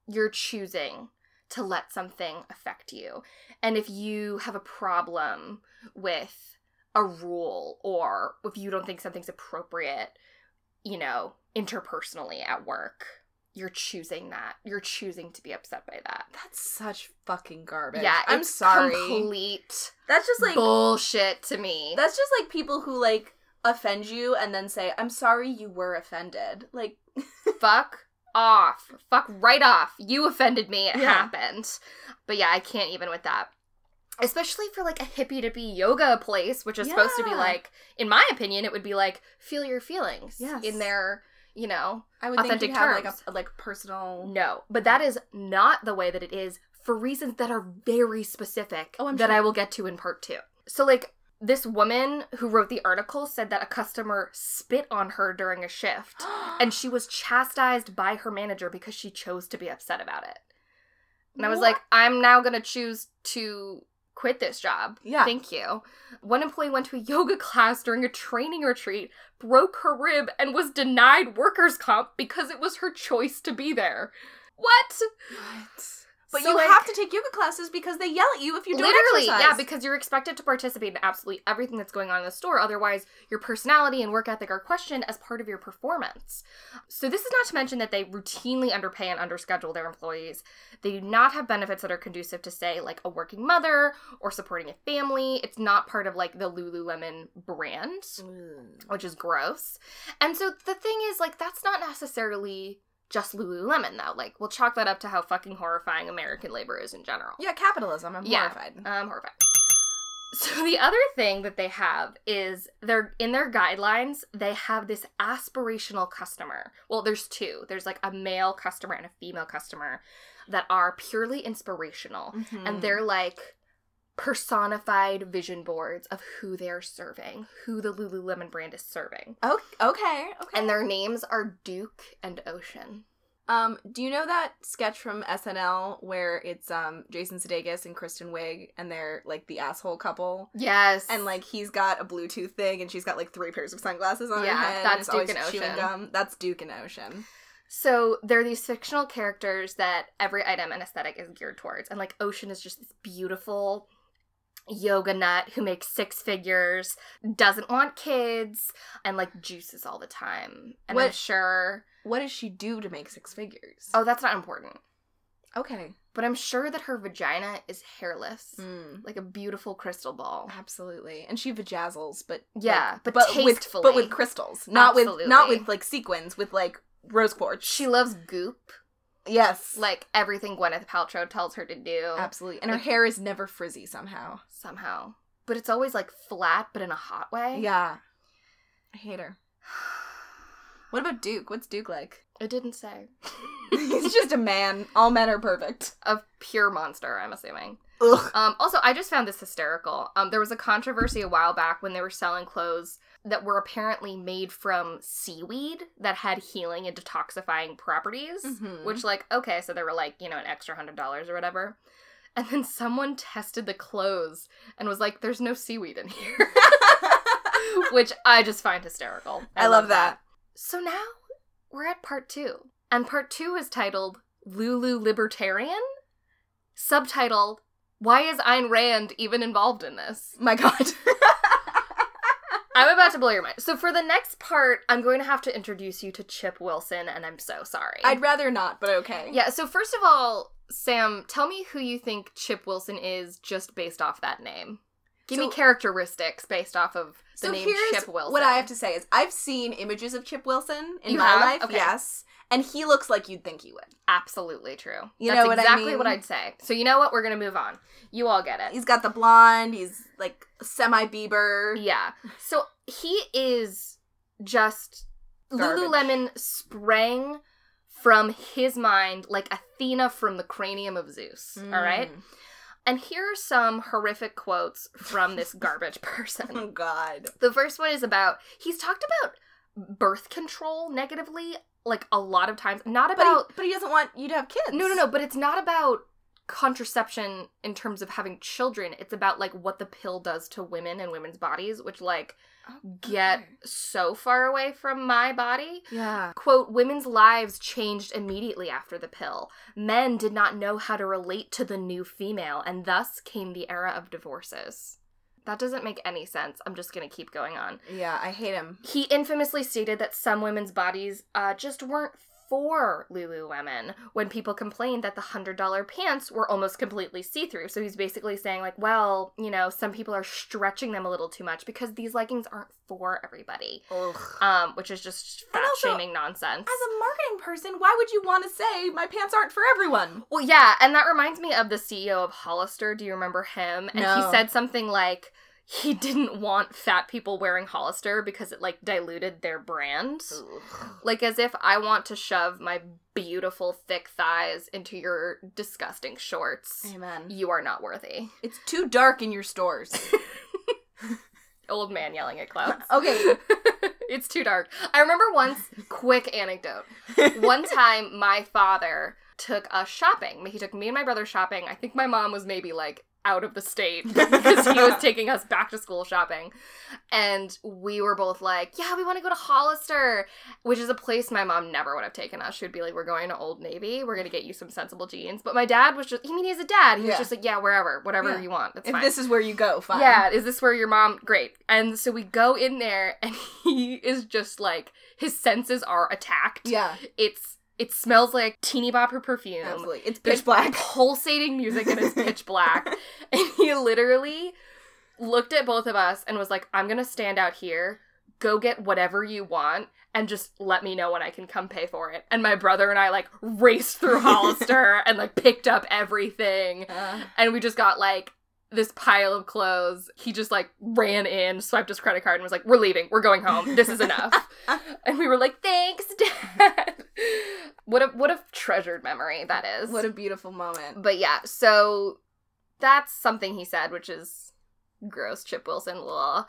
You're choosing to let something affect you. And if you have a problem with a rule, or if you don't think something's appropriate, you know, interpersonally at work, you're choosing that. You're choosing to be upset by that. That's such fucking garbage. Yeah, I'm it's sorry. Complete. That's just like bullshit to me. That's just like people who like offend you and then say, "I'm sorry you were offended." Like, fuck off. Fuck right off. You offended me. It yeah. happened. But yeah, I can't even with that. Especially for, like, a hippy-dippy yoga place, which is yeah. supposed to be, like, in my opinion, it would be, like, feel your feelings yes. in their, you know, I would authentic think you have, terms. Like, a, like, personal... No. But that is not the way that it is for reasons that are very specific oh, I'm that sure. I will get to in part two. So, like, this woman who wrote the article said that a customer spit on her during a shift, and she was chastised by her manager because she chose to be upset about it. And I was what? like, I'm now going to choose to quit this job. Yeah. Thank you. One employee went to a yoga class during a training retreat, broke her rib, and was denied workers' comp because it was her choice to be there. What? What? But so you like, have to take yoga classes because they yell at you if you don't exercise. Literally, yeah, because you're expected to participate in absolutely everything that's going on in the store. Otherwise, your personality and work ethic are questioned as part of your performance. So this is not to mention that they routinely underpay and underschedule their employees. They do not have benefits that are conducive to, say, like a working mother or supporting a family. It's not part of, like, the Lululemon brand, mm. which is gross. And so the thing is, like, that's not necessarily... just Lululemon, though. Like, we'll chalk that up to how fucking horrifying American labor is in general. Yeah, capitalism. I'm yeah, horrified. I'm horrified. So the other thing that they have is, they're in their guidelines, they have this aspirational customer. Well, there's two. There's, like, a male customer and a female customer that are purely inspirational. Mm-hmm. And they're, like, personified vision boards of who they're serving, who the Lululemon brand is serving. Oh, okay, okay. And their names are Duke and Ocean. Um, do you know that sketch from S N L where it's um Jason Sudeikis and Kristen Wiig and they're, like, the asshole couple? Yes. And, like, he's got a Bluetooth thing and she's got, like, three pairs of sunglasses on yeah, her head. Yeah, that's Duke and Ocean. That's Duke and Ocean. So they're these fictional characters that every item and aesthetic is geared towards. And, like, Ocean is just this beautiful... yoga nut who makes six figures, doesn't want kids, and, like, juices all the time. And what, I'm sure... What does she do to make six figures? Oh, that's not important. Okay. But I'm sure that her vagina is hairless. Mm. Like a beautiful crystal ball. Absolutely. And she vajazzles, but... Yeah, like, but, but tastefully. With, but with crystals. Not Absolutely. with, not with, like, sequins. With, like, rose quartz. She loves goop. Yes. Like, everything Gwyneth Paltrow tells her to do. Absolutely. And, like, her hair is never frizzy somehow. Somehow. But it's always, like, flat, but in a hot way. Yeah. I hate her. What about Duke? What's Duke like? It didn't say. He's just a man. All men are perfect. A pure monster, I'm assuming. Ugh. Um, also, I just found this hysterical. Um, there was a controversy a while back when they were selling clothes that were apparently made from seaweed that had healing and detoxifying properties, mm-hmm. which, like, okay, so they were, like, you know, an extra one hundred dollars or whatever. And then someone tested the clothes and was like, there's no seaweed in here, which I just find hysterical. I, I love, love that. that. So now we're at part two. And part two is titled Lulu Libertarian, subtitled Why is Ayn Rand even involved in this? My God. I'm about to blow your mind. So for the next part, I'm going to have to introduce you to Chip Wilson, and I'm so sorry. I'd rather not, but okay. Yeah, so first of all, Sam, tell me who you think Chip Wilson is just based off that name. Give so, me characteristics based off of the so name Chip Wilson. So here's what I have to say is I've seen images of Chip Wilson in you my have? life, okay. yes. And he looks like you'd think he would. Absolutely true. You That's know what exactly I mean? What I'd say. So you know what? We're going to move on. You all get it. He's got the blonde. He's like semi-Bieber. Yeah. So he is just... Garbage. Lululemon sprang from his mind like Athena from the cranium of Zeus. Mm. All right? And here are some horrific quotes from this garbage person. Oh, God. The first one is about... He's talked about birth control negatively like a lot of times, not about... But he, but he doesn't want you to have kids. No, no, no, but it's not about contraception in terms of having children. It's about, like, what the pill does to women and women's bodies, which, like, oh, get so far away from my body. Yeah. Quote, women's lives changed immediately after the pill. Men did not know how to relate to the new female, and thus came the era of divorces. That doesn't make any sense. I'm just going to keep going on. Yeah, I hate him. He infamously stated that some women's bodies uh, just weren't for Lululemon when people complained that the one hundred dollars pants were almost completely see-through. So he's basically saying, like, well, you know, some people are stretching them a little too much because these leggings aren't for everybody. Ugh. Um, which is just fat-shaming nonsense. As a marketing person, why would you want to say, my pants aren't for everyone? Well, yeah, and that reminds me of the C E O of Hollister. Do you remember him? And no. He said something like, he didn't want fat people wearing Hollister because it, like, diluted their brand. Ugh. Like, as if I want to shove my beautiful, thick thighs into your disgusting shorts. Amen. You are not worthy. It's too dark in your stores. Old man yelling at clouds. Okay. It's too dark. I remember once, quick anecdote. One time, my father took us shopping. He took me and my brother shopping. I think my mom was maybe, like, out of the state because he was taking us back to school shopping. And we were both like, yeah, we want to go to Hollister, which is a place my mom never would have taken us. She would be like, we're going to Old Navy. We're going to get you some sensible jeans. But my dad was just, I mean, he's a dad. He yeah. was just like, yeah, wherever, whatever yeah. you want. That's if fine. This is where you go, fine. Yeah, is this where your mom, great. And so we go in there and he is just like, his senses are attacked. Yeah. It's It smells like teeny bopper perfume. Absolutely. It's pitch There's black. Pulsating music and it's pitch black. And he literally looked at both of us and was like, I'm going to stand out here, go get whatever you want, and just let me know when I can come pay for it. And my brother and I, like, raced through Hollister and, like, picked up everything. Uh. And we just got, like, this pile of clothes. He just, like, ran in, swiped his credit card, and was like, we're leaving. We're going home. This is enough. And we were like, thanks, Dad. What a what a treasured memory that is. What a beautiful moment. But yeah, so that's something he said, which is gross, Chip Wilson. Blah.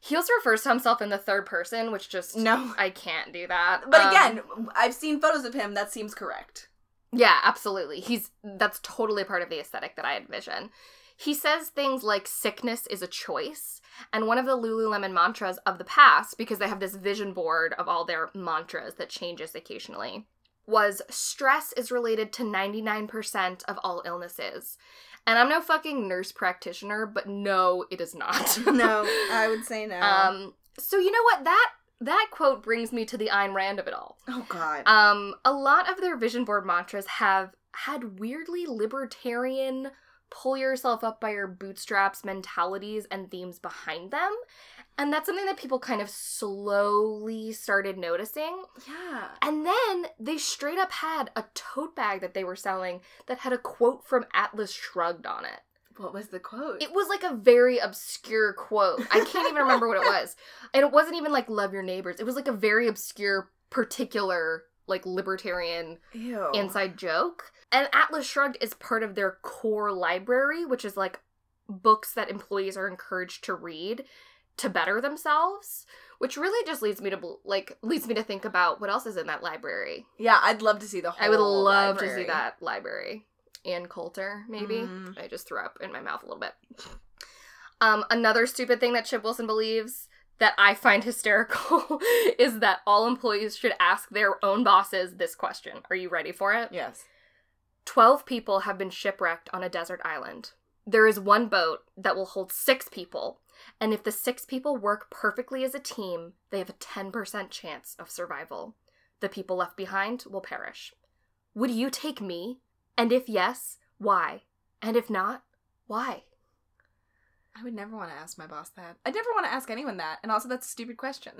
He also refers to himself in the third person, which just, no, I can't do that. But um, again, I've seen photos of him. That seems correct. Yeah, absolutely. He's That's totally part of the aesthetic that I envision. He says things like sickness is a choice, and one of the Lululemon mantras of the past, because they have this vision board of all their mantras that changes occasionally, was stress is related to ninety-nine percent of all illnesses. And I'm no fucking nurse practitioner, but no, it is not. No, I would say no. Um, so you know what? That That quote brings me to the Ayn Rand of it all. Oh, God. Um, a lot of their vision board mantras have had weirdly libertarian... pull yourself up by your bootstraps mentalities and themes behind them. And that's something that people kind of slowly started noticing. Yeah. And then they straight up had a tote bag that they were selling that had a quote from Atlas Shrugged on it. What was the quote? It was like a very obscure quote. I can't even remember what it was. And it wasn't even like love your neighbors. It was like a very obscure, particular, like libertarian Ew. Inside joke. And Atlas Shrugged is part of their core library, which is, like, books that employees are encouraged to read to better themselves, which really just leads me to, like, leads me to think about what else is in that library. Yeah, I'd love to see the whole I would love library. To see that library. Ann Coulter, maybe? Mm. I just threw up in my mouth a little bit. Um, another stupid thing that Chip Wilson believes that I find hysterical is that all employees should ask their own bosses this question. Are you ready for it? Yes. Twelve people have been shipwrecked on a desert island. There is one boat that will hold six people, and if the six people work perfectly as a team, they have a ten percent chance of survival. The people left behind will perish. Would you take me? And if yes, why? And if not, why? I would never want to ask my boss that. I'd never want to ask anyone that, and also that's a stupid question.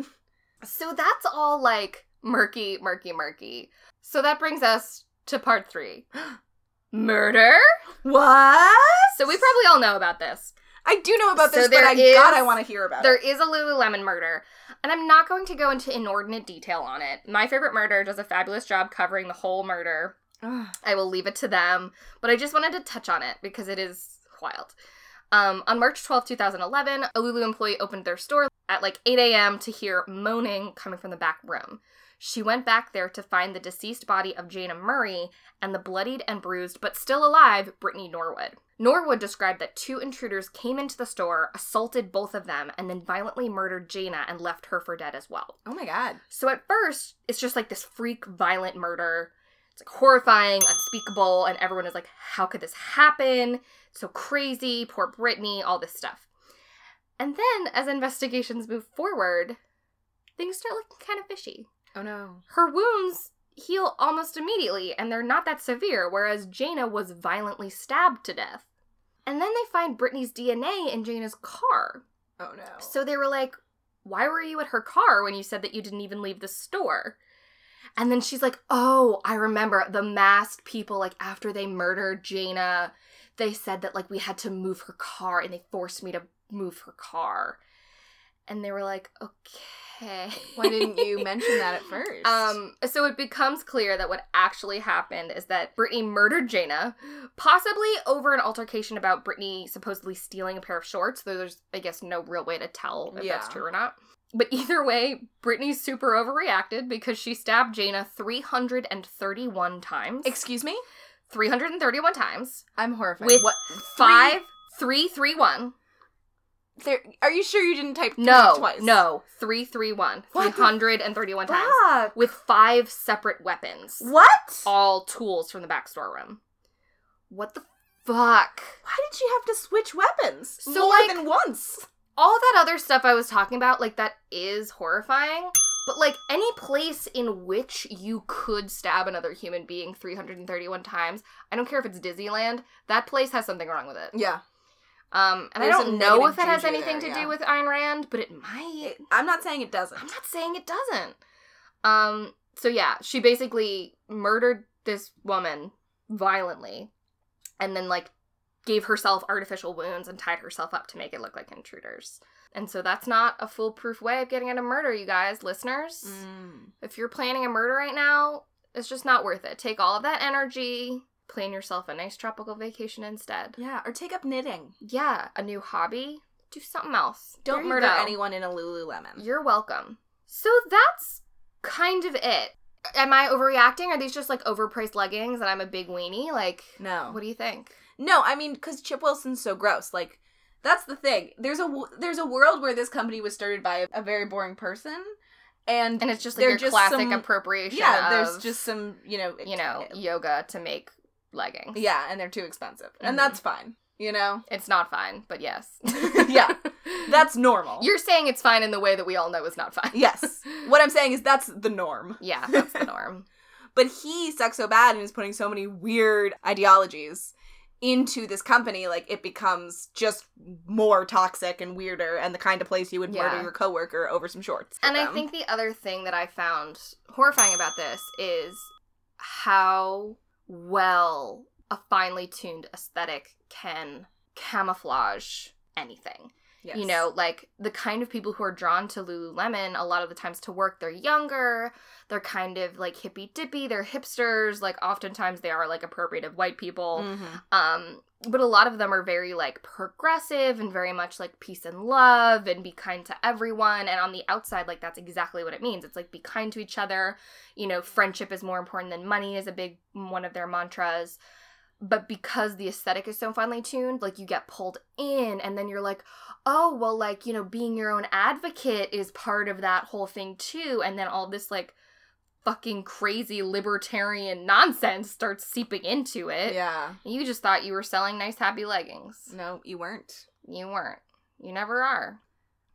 So that's all, like, murky, murky, murky. So that brings us to part three. Murder? What? So we probably all know about this. I do know about this, so but I is, God, I want to hear about there it. There is a Lululemon murder, and I'm not going to go into inordinate detail on it. My Favorite Murder does a fabulous job covering the whole murder. Ugh. I will leave it to them, but I just wanted to touch on it because it is wild. Um, on March twelfth, twenty eleven, a Lulu employee opened their store at like eight a.m. to hear moaning coming from the back room. She went back there to find the deceased body of Jaina Murray and the bloodied and bruised, but still alive, Brittany Norwood. Norwood described that two intruders came into the store, assaulted both of them, and then violently murdered Jaina and left her for dead as well. Oh my God. So at first, it's just like this freak violent murder. It's like horrifying, unspeakable, and everyone is like, how could this happen? It's so crazy, poor Brittany, all this stuff. And then, as investigations move forward, things start looking kind of fishy. Oh no. Her wounds heal almost immediately, and they're not that severe, whereas Jaina was violently stabbed to death. And then they find Brittany's D N A in Jaina's car. Oh no. So they were like, why were you at her car when you said that you didn't even leave the store? And then she's like, oh, I remember the masked people, like, after they murdered Jaina, they said that, like, we had to move her car, and they forced me to move her car. And they were like, okay. Why didn't you mention that at first? Um, so it becomes clear that what actually happened is that Brittany murdered Jaina, possibly over an altercation about Brittany supposedly stealing a pair of shorts, though there's, I guess, no real way to tell if yeah. that's true or not. But either way, Brittany super overreacted because she stabbed Jaina three hundred thirty-one times. Excuse me? three hundred thirty-one times. I'm horrified. With what? Five, three, three, one. There, are you sure you didn't type three no, twice? No, three, three, one. What three hundred thirty-one the times. Fuck? With five separate weapons. What? All tools from the back storeroom. What the fuck? Why did she have to switch weapons? So More like, than once. All that other stuff I was talking about, like, that is horrifying. But, like, any place in which you could stab another human being three hundred thirty-one times, I don't care if it's Disneyland, that place has something wrong with it. Yeah. Um, and There's I don't know if that has anything there, to yeah. do with Ayn Rand, but it might. I'm not saying it doesn't. I'm not saying it doesn't. Um, so, yeah, she basically murdered this woman violently and then, like, gave herself artificial wounds and tied herself up to make it look like intruders. And so that's not a foolproof way of getting at a murder, you guys, listeners. Mm. If you're planning a murder right now, it's just not worth it. Take all of that energy, plan yourself a nice tropical vacation instead. Yeah, or take up knitting. Yeah, a new hobby. Do something else. Don't murder anyone in a Lululemon. You're welcome. So that's kind of it. Am I overreacting? Are these just, like, overpriced leggings and I'm a big weenie? Like, no. What do you think? No, I mean, because Chip Wilson's so gross. Like, that's the thing. There's a there's a world where this company was started by a, a very boring person, and and it's just like your just classic some, appropriation. Yeah, of, there's just some you know you know it, yoga to make leggings. Yeah, and they're too expensive, mm-hmm. and that's fine. You know, it's not fine, but yes, yeah, that's normal. You're saying it's fine in the way that we all know is not fine. Yes, what I'm saying is that's the norm. Yeah, that's the norm. But he sucks so bad and is putting so many weird ideologies into this company, like, it becomes just more toxic and weirder and the kind of place you would yeah. murder your coworker over some shorts. And them. I think the other thing that I found horrifying about this is how well a finely tuned aesthetic can camouflage anything. Yes. You know, like, the kind of people who are drawn to Lululemon a lot of the times to work, they're younger, they're kind of, like, hippy-dippy, they're hipsters, like, oftentimes they are, like, appropriative white people, mm-hmm. um, but a lot of them are very, like, progressive and very much, like, peace and love and be kind to everyone, and on the outside, like, that's exactly what it means. It's, like, be kind to each other, you know, friendship is more important than money is a big one of their mantras, but because the aesthetic is so finely tuned, like, you get pulled in, and then you're like, oh, well, like, you know, being your own advocate is part of that whole thing, too. And then all this, like, fucking crazy libertarian nonsense starts seeping into it. Yeah. You just thought you were selling nice, happy leggings. No, you weren't. You weren't. You never are.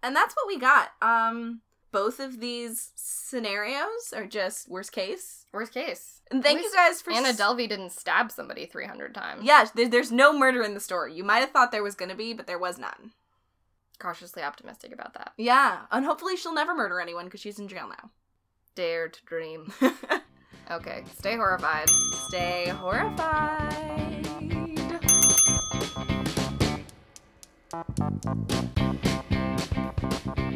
And that's what we got. Um... Both of these scenarios are just worst case. Worst case. And thank you guys for... Anna Delvey didn't stab somebody three hundred times. Yeah, there's no murder in the story. You might have thought there was going to be, but there was none. Cautiously optimistic about that. Yeah, and hopefully she'll never murder anyone because she's in jail now. dare to dream. Okay, stay horrified. Stay horrified.